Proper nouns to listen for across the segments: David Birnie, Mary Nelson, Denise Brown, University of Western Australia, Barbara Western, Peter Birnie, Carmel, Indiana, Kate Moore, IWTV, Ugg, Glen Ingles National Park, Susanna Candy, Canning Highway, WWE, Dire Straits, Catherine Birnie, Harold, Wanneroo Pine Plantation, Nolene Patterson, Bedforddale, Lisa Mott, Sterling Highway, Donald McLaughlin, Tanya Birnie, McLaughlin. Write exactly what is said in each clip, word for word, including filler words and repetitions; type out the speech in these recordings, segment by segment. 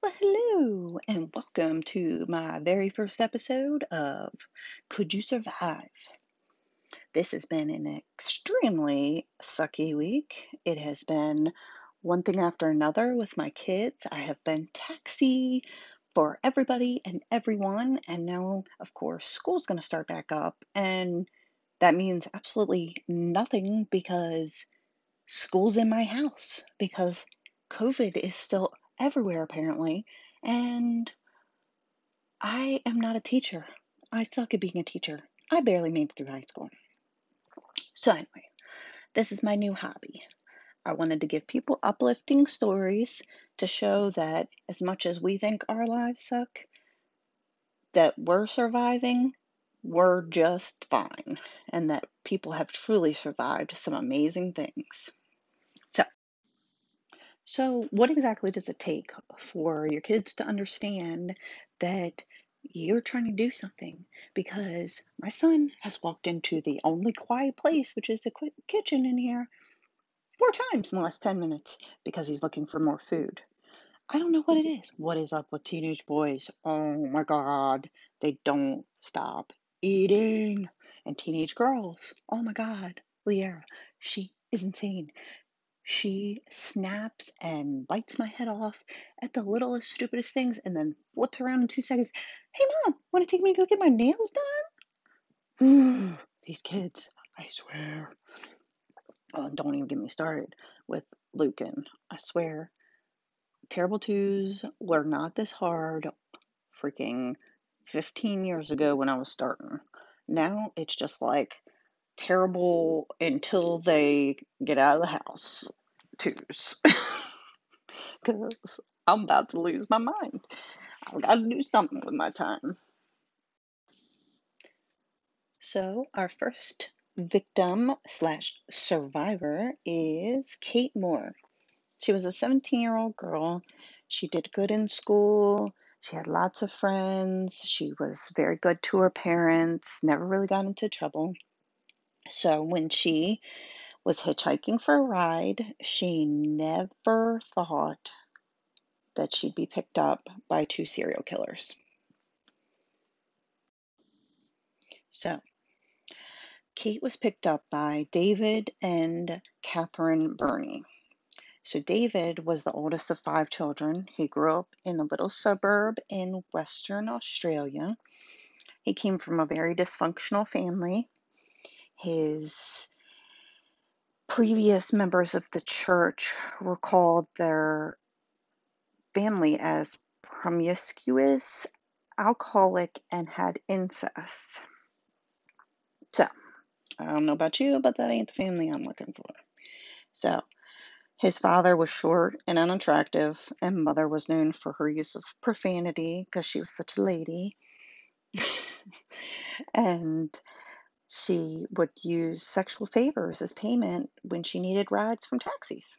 Well, hello, and welcome to my very first episode of Could You Survive? This has been an extremely sucky week. It has been one thing after another with my kids. I have been taxi for everybody and everyone, and now, of course, school's going to start back up, and that means absolutely nothing because school's in my house because COVID is still everywhere apparently, and I am not a teacher. I suck at being a teacher. I barely made it through high school. So anyway, this is my new hobby. I wanted to give people uplifting stories to show that as much as we think our lives suck, that we're surviving, we're just fine, and that people have truly survived some amazing things. So So what exactly does it take for your kids to understand that you're trying to do something? Because my son has walked into the only quiet place, which is the kitchen in here, four times in the last ten minutes because he's looking for more food. I don't know what it is. What is up with teenage boys? Oh my God. They don't stop eating. And teenage girls. Oh my God. Liara, she is insane. She snaps and bites my head off at the littlest, stupidest things and then flips around in two seconds. Hey, Mom, want to take me to go get my nails done? These kids, I swear. Oh, don't even get me started with Lucan. I swear. Terrible twos were not this hard freaking fifteen years ago when I was starting. Now it's just like terrible until they get out of the house twos, because I'm about to lose my mind. I've got to do something with my time. So our first victim slash survivor is Kate Moore. She was a seventeen-year-old girl. She did good in school. She had lots of friends. She was very good to her parents, never really got into trouble. So when she was hitchhiking for a ride, she never thought that she'd be picked up by two serial killers. So Kate was picked up by David and Catherine Birnie. So David was the oldest of five children. He grew up in a little suburb in Western Australia. He came from a very dysfunctional family. His previous members of the church were called their family as promiscuous, alcoholic, and had incest. So, I don't know about you, but that ain't the family I'm looking for. So, his father was short and unattractive, and mother was known for her use of profanity because she was such a lady. And she would use sexual favors as payment when she needed rides from taxis.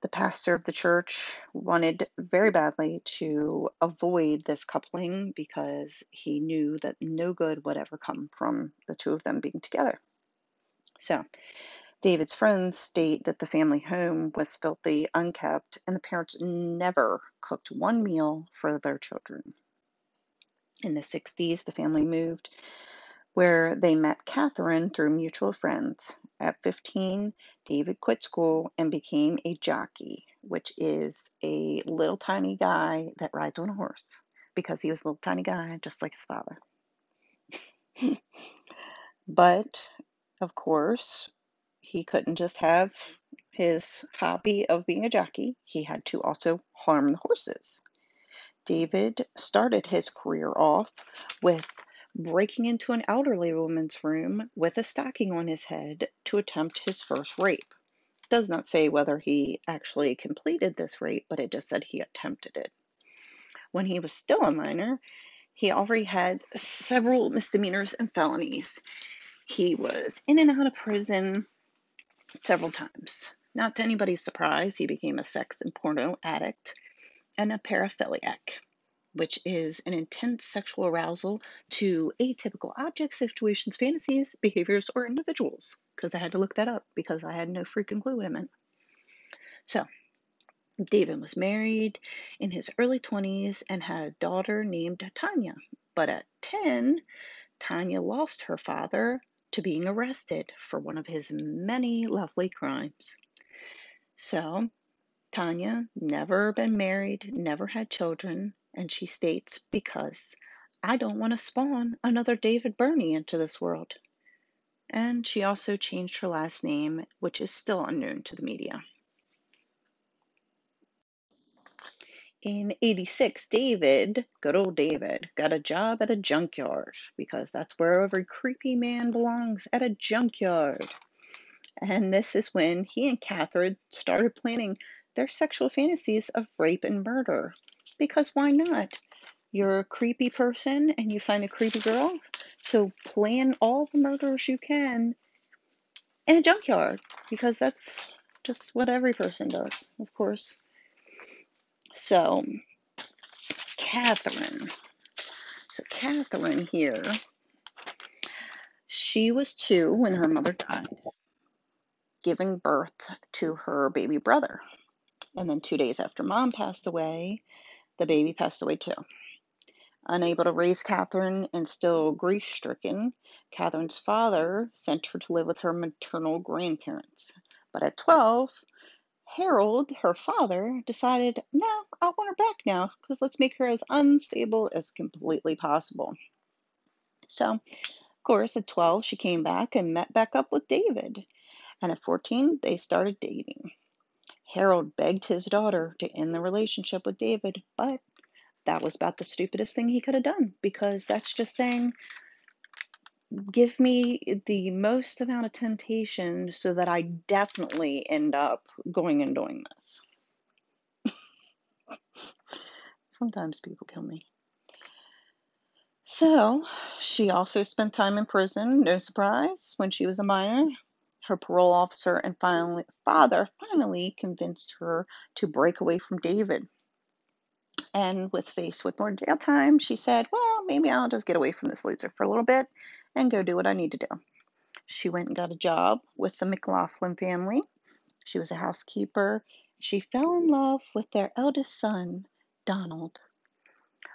The pastor of the church wanted very badly to avoid this coupling because he knew that no good would ever come from the two of them being together. So, David's friends state that the family home was filthy, unkept, and the parents never cooked one meal for their children. In the sixties, the family moved where they met Catherine through mutual friends. At fifteen, David quit school and became a jockey, which is a little tiny guy that rides on a horse, because he was a little tiny guy, just like his father. But, of course, he couldn't just have his hobby of being a jockey. He had to also harm the horses. David started his career off with breaking into an elderly woman's room with a stocking on his head to attempt his first rape. It does not say whether he actually completed this rape, but it just said he attempted it. When he was still a minor, he already had several misdemeanors and felonies. He was in and out of prison several times. Not to anybody's surprise, he became a sex and porno addict and a paraphiliac, which is an intense sexual arousal to atypical objects, situations, fantasies, behaviors, or individuals. Because I had to look that up because I had no freaking clue what it meant. So, David was married in his early twenties and had a daughter named Tanya. But at ten, Tanya lost her father to being arrested for one of his many lovely crimes. So Tanya never been married, never had children, and she states, because I don't want to spawn another David Birnie into this world. And she also changed her last name, which is still unknown to the media. In eighty-six, David, good old David, got a job at a junkyard, because that's where every creepy man belongs, at a junkyard. And this is when he and Catherine started planning their sexual fantasies of rape and murder. Because why not? You're a creepy person and you find a creepy girl, so plan all the murders you can in a junkyard, because that's just what every person does, of course. So, Catherine, so Catherine here, she was two when her mother died, giving birth to her baby brother. And then two days after mom passed away, the baby passed away too. Unable to raise Catherine and still grief-stricken, Catherine's father sent her to live with her maternal grandparents. But at twelve, Harold, her father, decided, no, I want her back now, because let's make her as unstable as completely possible. So, of course, at twelve, she came back and met back up with David. And at fourteen, they started dating. Harold begged his daughter to end the relationship with David, but that was about the stupidest thing he could have done, because that's just saying, give me the most amount of temptation so that I definitely end up going and doing this. Sometimes people kill me. So, she also spent time in prison, no surprise, when she was a minor. Her parole officer and finally, father finally convinced her to break away from David. And with faced with more jail time, she said, well, maybe I'll just get away from this loser for a little bit and go do what I need to do. She went and got a job with the McLaughlin family. She was a housekeeper. She fell in love with their eldest son, Donald.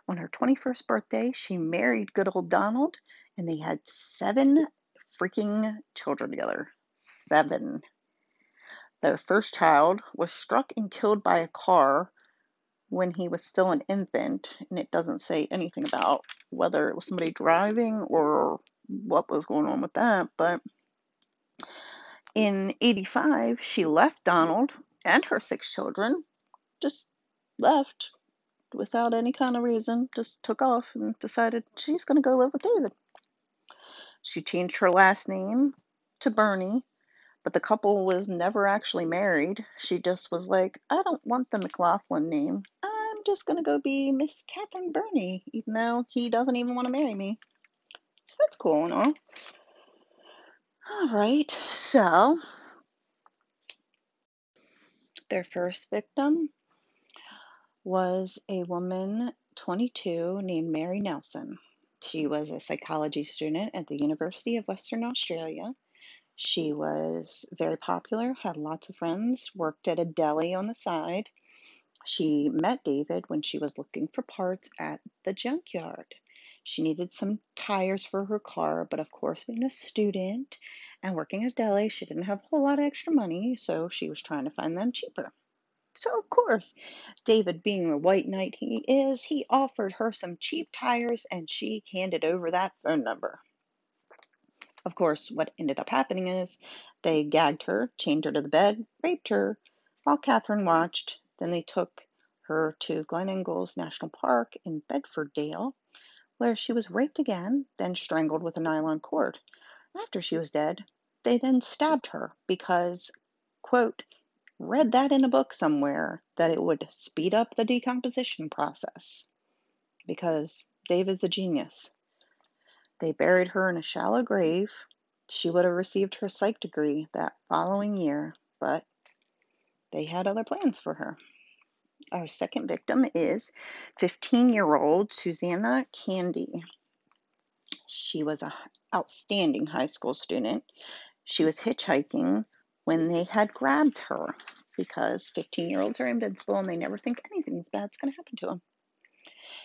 On her twenty-first birthday, she married good old Donald, and they had seven freaking children together. Seven. Their first child was struck and killed by a car when he was still an infant, and it doesn't say anything about whether it was somebody driving or what was going on with that, but in eighty-five, she left Donald and her six children, just left without any kind of reason, just took off and decided she's going to go live with David. She changed her last name to Birnie, but the couple was never actually married. She just was like, I don't want the McLaughlin name. I'm just going to go be Miss Catherine Birnie, even though he doesn't even want to marry me. So that's cool and all. All right, so their first victim was a woman, twenty-two, named Mary Nelson. She was a psychology student at the University of Western Australia. She was very popular, had lots of friends, worked at a deli on the side. She met David when she was looking for parts at the junkyard. She needed some tires for her car, but of course, being a student and working at a deli, she didn't have a whole lot of extra money, so she was trying to find them cheaper. So, of course, David, being the white knight he is, he offered her some cheap tires, and she handed over that phone number. Of course, what ended up happening is they gagged her, chained her to the bed, raped her, while Catherine watched. Then they took her to Glen Ingles National Park in Bedforddale, where she was raped again, then strangled with a nylon cord. After she was dead, they then stabbed her because, quote, read that in a book somewhere that it would speed up the decomposition process, because David's a genius. They buried her in a shallow grave. She would have received her psych degree that following year, but they had other plans for her. Our second victim is fifteen-year-old Susanna Candy. She was an outstanding high school student. She was hitchhiking when they had grabbed her. because fifteen-year-olds are invincible and they never think anything's bad's going to happen to them.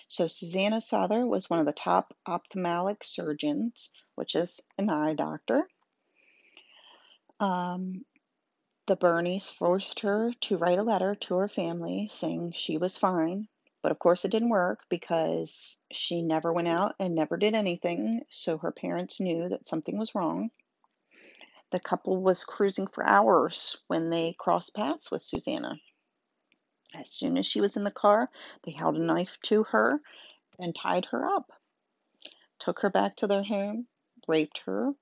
So Susanna's father was one of the top ophthalmic surgeons, which is an eye doctor. Um, the Birnies forced her to write a letter to her family saying she was fine. But of course it didn't work because she never went out and never did anything. So her parents knew that something was wrong. The couple was cruising for hours when they crossed paths with Susanna. As soon as she was in the car, they held a knife to her and tied her up, took her back to their home, raped her.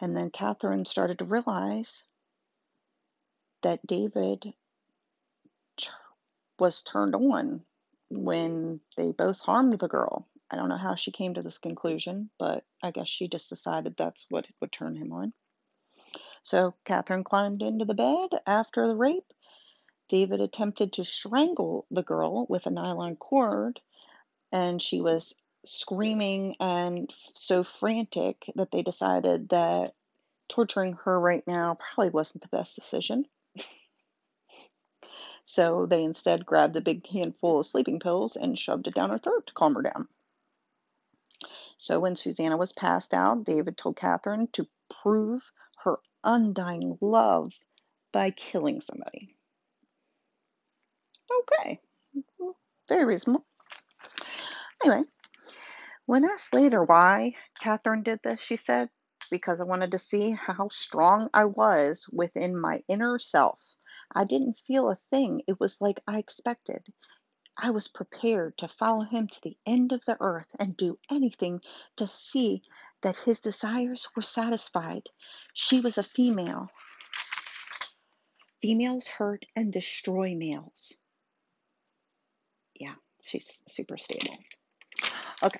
And then Catherine started to realize that David was turned on when they both harmed the girl. I don't know how she came to this conclusion, but I guess she just decided that's what would turn him on. So Catherine climbed into the bed after the rape. David attempted to strangle the girl with a nylon cord, and she was screaming and so frantic that they decided that torturing her right now probably wasn't the best decision. So they instead grabbed a big handful of sleeping pills and shoved it down her throat to calm her down. So when Susanna was passed out, David told Catherine to prove her undying love by killing somebody. Okay, very reasonable. Anyway, when asked later why Catherine did this, she said, because I wanted to see how strong I was within my inner self. I didn't feel a thing. It was like I expected. I was prepared to follow him to the end of the earth and do anything to see that his desires were satisfied. She was a female. Females hurt and destroy males. Yeah, she's super stable. Okay.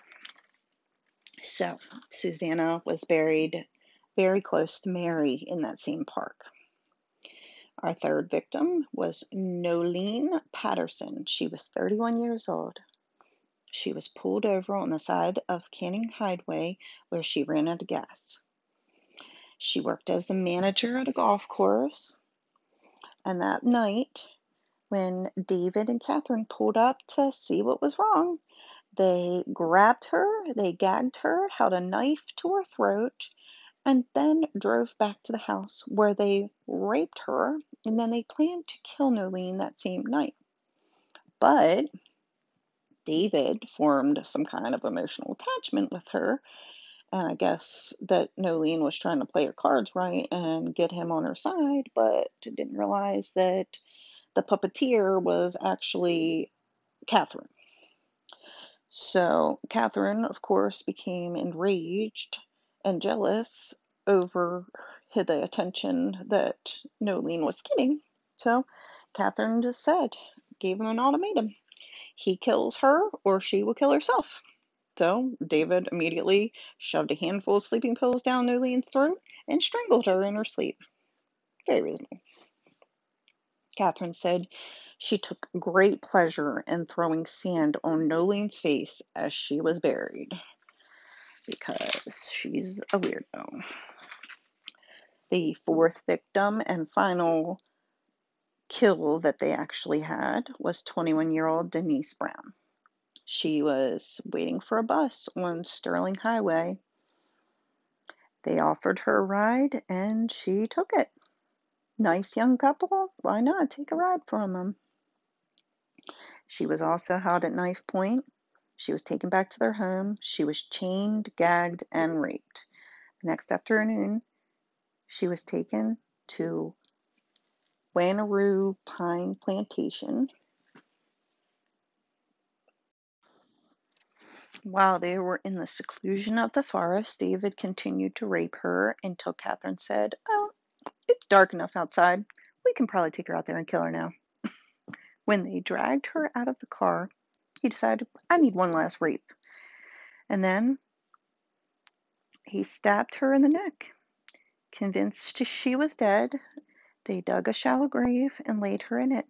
So Susanna was buried very close to Mary in that same park. Our third victim was Nolene Patterson. She was thirty-one years old. She was pulled over on the side of Canning Highway where she ran out of gas. She worked as a manager at a golf course. And that night, when David and Catherine pulled up to see what was wrong, they grabbed her, they gagged her, held a knife to her throat, and then drove back to the house where they raped her, and then they planned to kill Nolene that same night. But David formed some kind of emotional attachment with her, and I guess that Nolene was trying to play her cards right and get him on her side, but didn't realize that the puppeteer was actually Catherine. So Catherine, of course, became enraged and jealous over the attention that Nolene was getting. So Catherine just said, gave him an ultimatum. He kills her or she will kill herself. So David immediately shoved a handful of sleeping pills down Nolene's throat and strangled her in her sleep. Very reasonable. Catherine said she took great pleasure in throwing sand on Nolene's face as she was buried, because she's a weirdo. The fourth victim and final kill that they actually had was twenty-one-year-old Denise Brown. She was waiting for a bus on Sterling Highway. They offered her a ride, and she took it. Nice young couple. Why not take a ride from them? She was also held at knife point. She was taken back to their home. She was chained, gagged, and raped. The next afternoon, she was taken to Wanneroo Pine Plantation. While they were in the seclusion of the forest, David continued to rape her until Catherine said, "Oh, it's dark enough outside. We can probably take her out there and kill her now." When they dragged her out of the car, he decided, I need one last rape. And then he stabbed her in the neck. Convinced she was dead, they dug a shallow grave and laid her in it.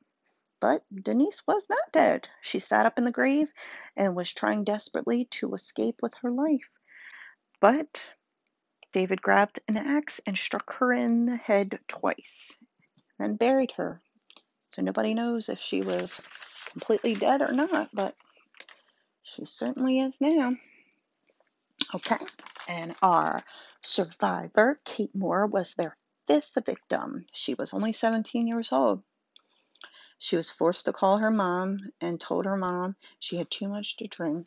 But Denise was not dead. She sat up in the grave and was trying desperately to escape with her life. But David grabbed an axe and struck her in the head twice. and buried her. So nobody knows if she was completely dead or not, but she certainly is now. Okay, and our survivor, Kate Moore, was their fifth victim. She was only seventeen years old. She was forced to call her mom and told her mom she had too much to drink.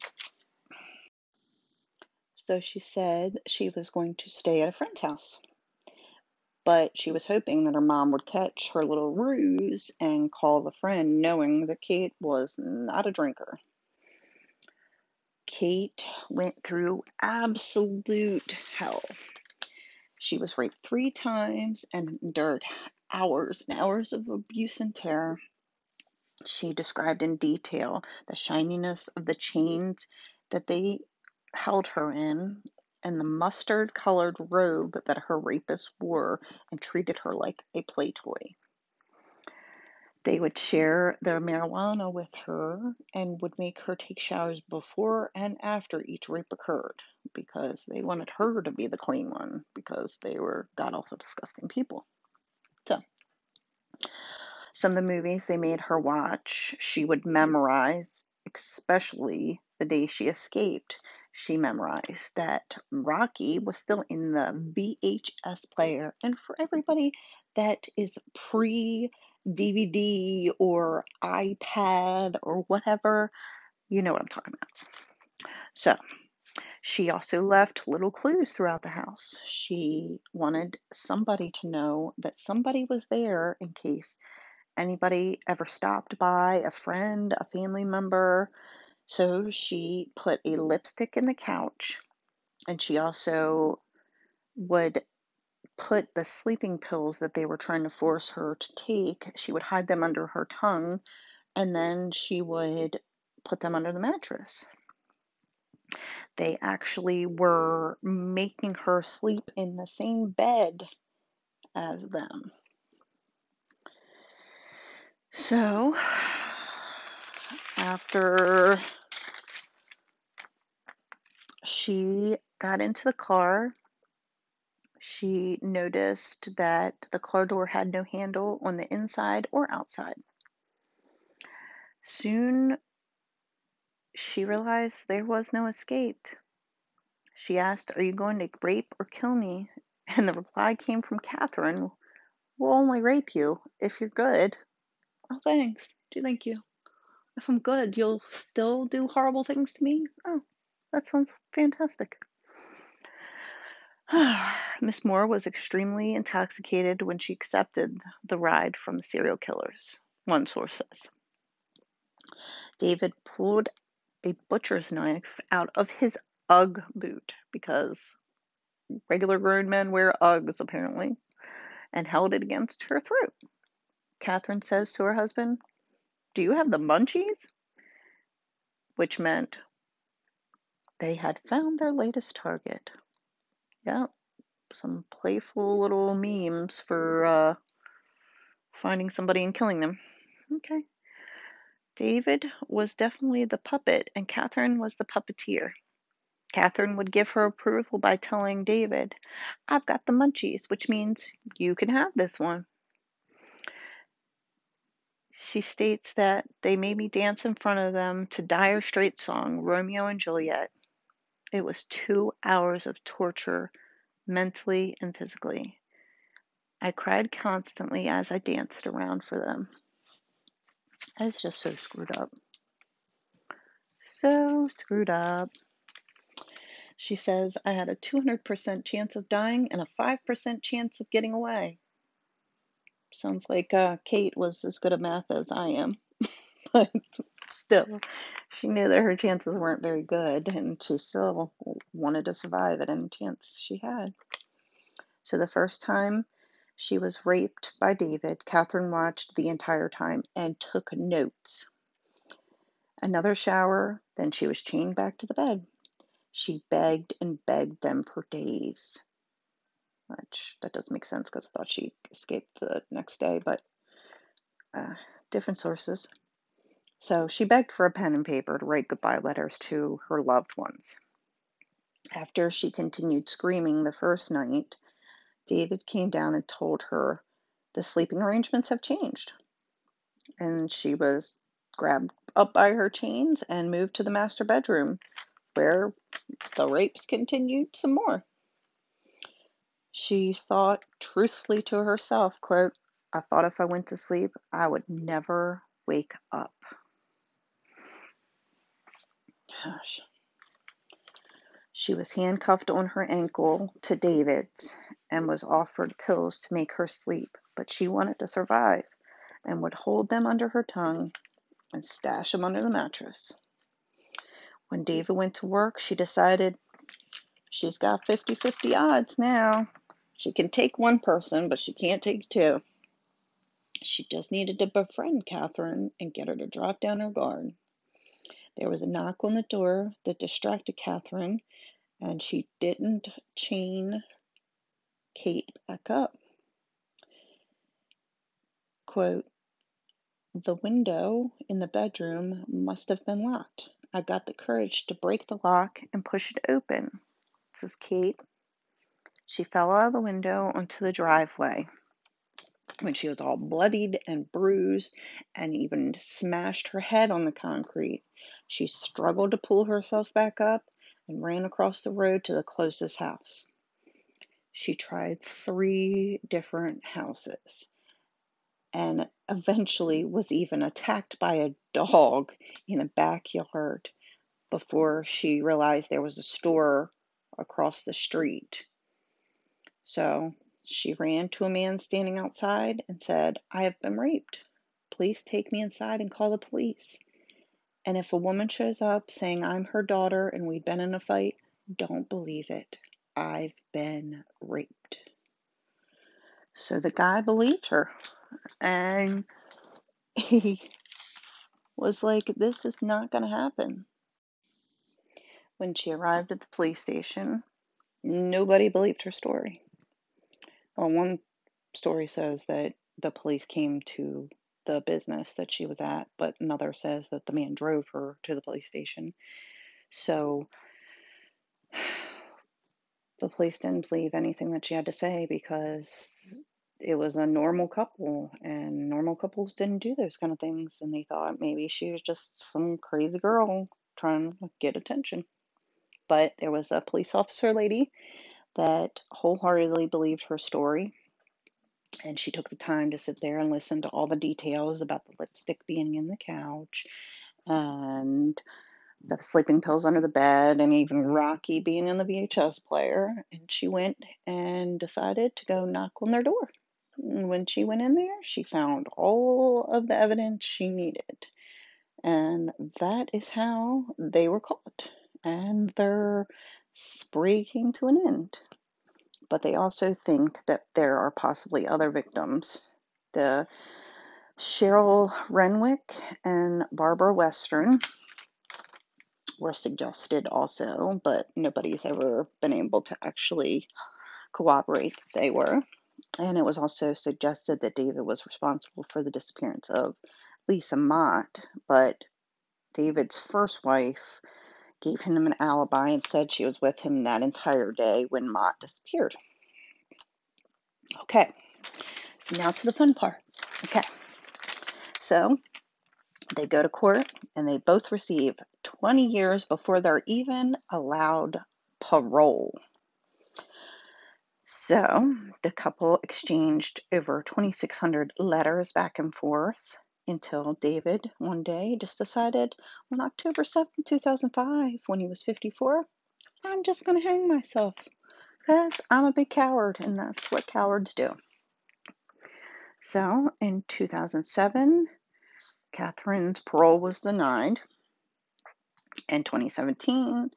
So she said she was going to stay at a friend's house. But she was hoping that her mom would catch her little ruse and call the friend, knowing that Kate was not a drinker. Kate went through absolute hell. She was raped three times and endured hours and hours of abuse and terror. She described in detail the shininess of the chains that they held her in and the mustard-colored robe that her rapist wore, and treated her like a play toy. They would share their marijuana with her and would make her take showers before and after each rape occurred, because they wanted her to be the clean one, because they were god-awful disgusting people. So, some of the movies they made her watch, she would memorize, especially the day she escaped. She memorized that Rocky was still in the V H S player. And for everybody that is pre-D V D or iPad or whatever, you know what I'm talking about. So she also left little clues throughout the house. She wanted somebody to know that somebody was there in case anybody ever stopped by, a friend, a family member. So she put a lipstick in the couch, and she also would put the sleeping pills that they were trying to force her to take, she would hide them under her tongue, and then she would put them under the mattress. They actually were making her sleep in the same bed as them. So, after she got into the car, she noticed that the car door had no handle on the inside or outside. Soon, she realized there was no escape. She asked, "Are you going to rape or kill me?" And the reply came from Catherine, "We'll only rape you if you're good." "Oh, thanks. Do thank you. If I'm good, you'll still do horrible things to me? Oh, that sounds fantastic." Miss Moore was extremely intoxicated when she accepted the ride from the serial killers, one source says. David pulled a butcher's knife out of his Ugg boot, because regular grown men wear Uggs, apparently, and held it against her throat. Catherine says to her husband, "Do you have the munchies?" Which meant they had found their latest target. Yeah, some playful little memes for uh, finding somebody and killing them. Okay. David was definitely the puppet, and Catherine was the puppeteer. Catherine would give her approval by telling David, "I've got the munchies, which means you can have this one." She states that they made me dance in front of them to Dire Straits' song, Romeo and Juliet. It was two hours of torture, mentally and physically. I cried constantly as I danced around for them. It's just so screwed up. So screwed up. She says, "I had a two hundred percent chance of dying and a five percent chance of getting away." Sounds like uh, Kate was as good at math as I am, but still, she knew that her chances weren't very good, and she still wanted to survive at any chance she had. So the first time she was raped by David, Catherine watched the entire time and took notes. Another shower, then she was chained back to the bed. She begged and begged them for days. Which, that doesn't make sense because I thought she escaped the next day, but uh, different sources. So she begged for a pen and paper to write goodbye letters to her loved ones. After she continued screaming the first night, David came down and told her the sleeping arrangements have changed. And she was grabbed up by her chains and moved to the master bedroom, where the rapes continued some more. She thought truthfully to herself, quote, "I thought if I went to sleep, I would never wake up." Gosh. She was handcuffed on her ankle to David's and was offered pills to make her sleep, but she wanted to survive and would hold them under her tongue and stash them under the mattress. When David went to work, she decided she's got fifty-fifty odds now. She can take one person, but she can't take two. She just needed to befriend Catherine and get her to drop down her guard. There was a knock on the door that distracted Catherine, and she didn't chain Kate back up. Quote, "The window in the bedroom must have been locked. I got the courage to break the lock and push it open," says Kate. "She fell out of the window onto the driveway when she was all bloodied and bruised and even smashed her head on the concrete. She struggled to pull herself back up and ran across the road to the closest house. She tried three different houses and eventually was even attacked by a dog in a backyard before she realized there was a store across the street. So she ran to a man standing outside and said, 'I have been raped. Please take me inside and call the police. And if a woman shows up saying I'm her daughter and we've been in a fight, don't believe it. I've been raped.'" So the guy believed her. And he was like, this is not going to happen. When she arrived at the police station, nobody believed her story. Well, one story says that the police came to the business that she was at, but another says that the man drove her to the police station. So the police didn't believe anything that she had to say because it was a normal couple, and normal couples didn't do those kind of things, and they thought maybe she was just some crazy girl trying to get attention. But there was a police officer lady that wholeheartedly believed her story, and she took the time to sit there and listen to all the details about the lipstick being in the couch and the sleeping pills under the bed and even Rocky being in the V H S player. And she went and decided to go knock on their door. And when she went in there, she found all of the evidence she needed. And that is how they were caught. And their spree came to an end. But they also think that there are possibly other victims. The Cheryl Renwick and Barbara Western were suggested also, but nobody's ever been able to actually corroborate that they were. And it was also suggested that David was responsible for the disappearance of Lisa Mott, but David's first wife gave him an alibi and said she was with him that entire day when Mott disappeared. Okay, so now to the fun part. Okay, so they go to court and they both receive twenty years before they're even allowed parole. So the couple exchanged over twenty-six hundred letters back and forth, until David one day just decided on October seventh, two thousand five, when he was fifty-four, I'm just going to hang myself because I'm a big coward, and that's what cowards do. So in two thousand seven, Catherine's parole was denied. In twenty seventeen,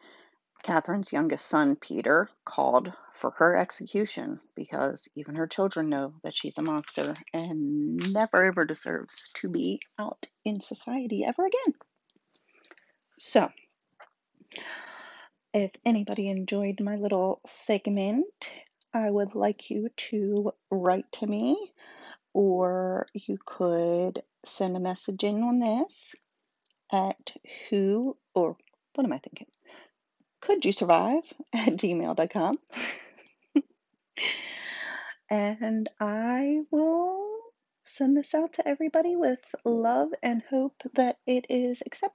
Catherine's youngest son, Peter, called for her execution because even her children know that she's a monster and never ever deserves to be out in society ever again. So, if anybody enjoyed my little segment, I would like you to write to me, or you could send a message in on this at who, or what am I thinking? Could you survive at gmail dot com? And I will send this out to everybody with love and hope that it is accepted.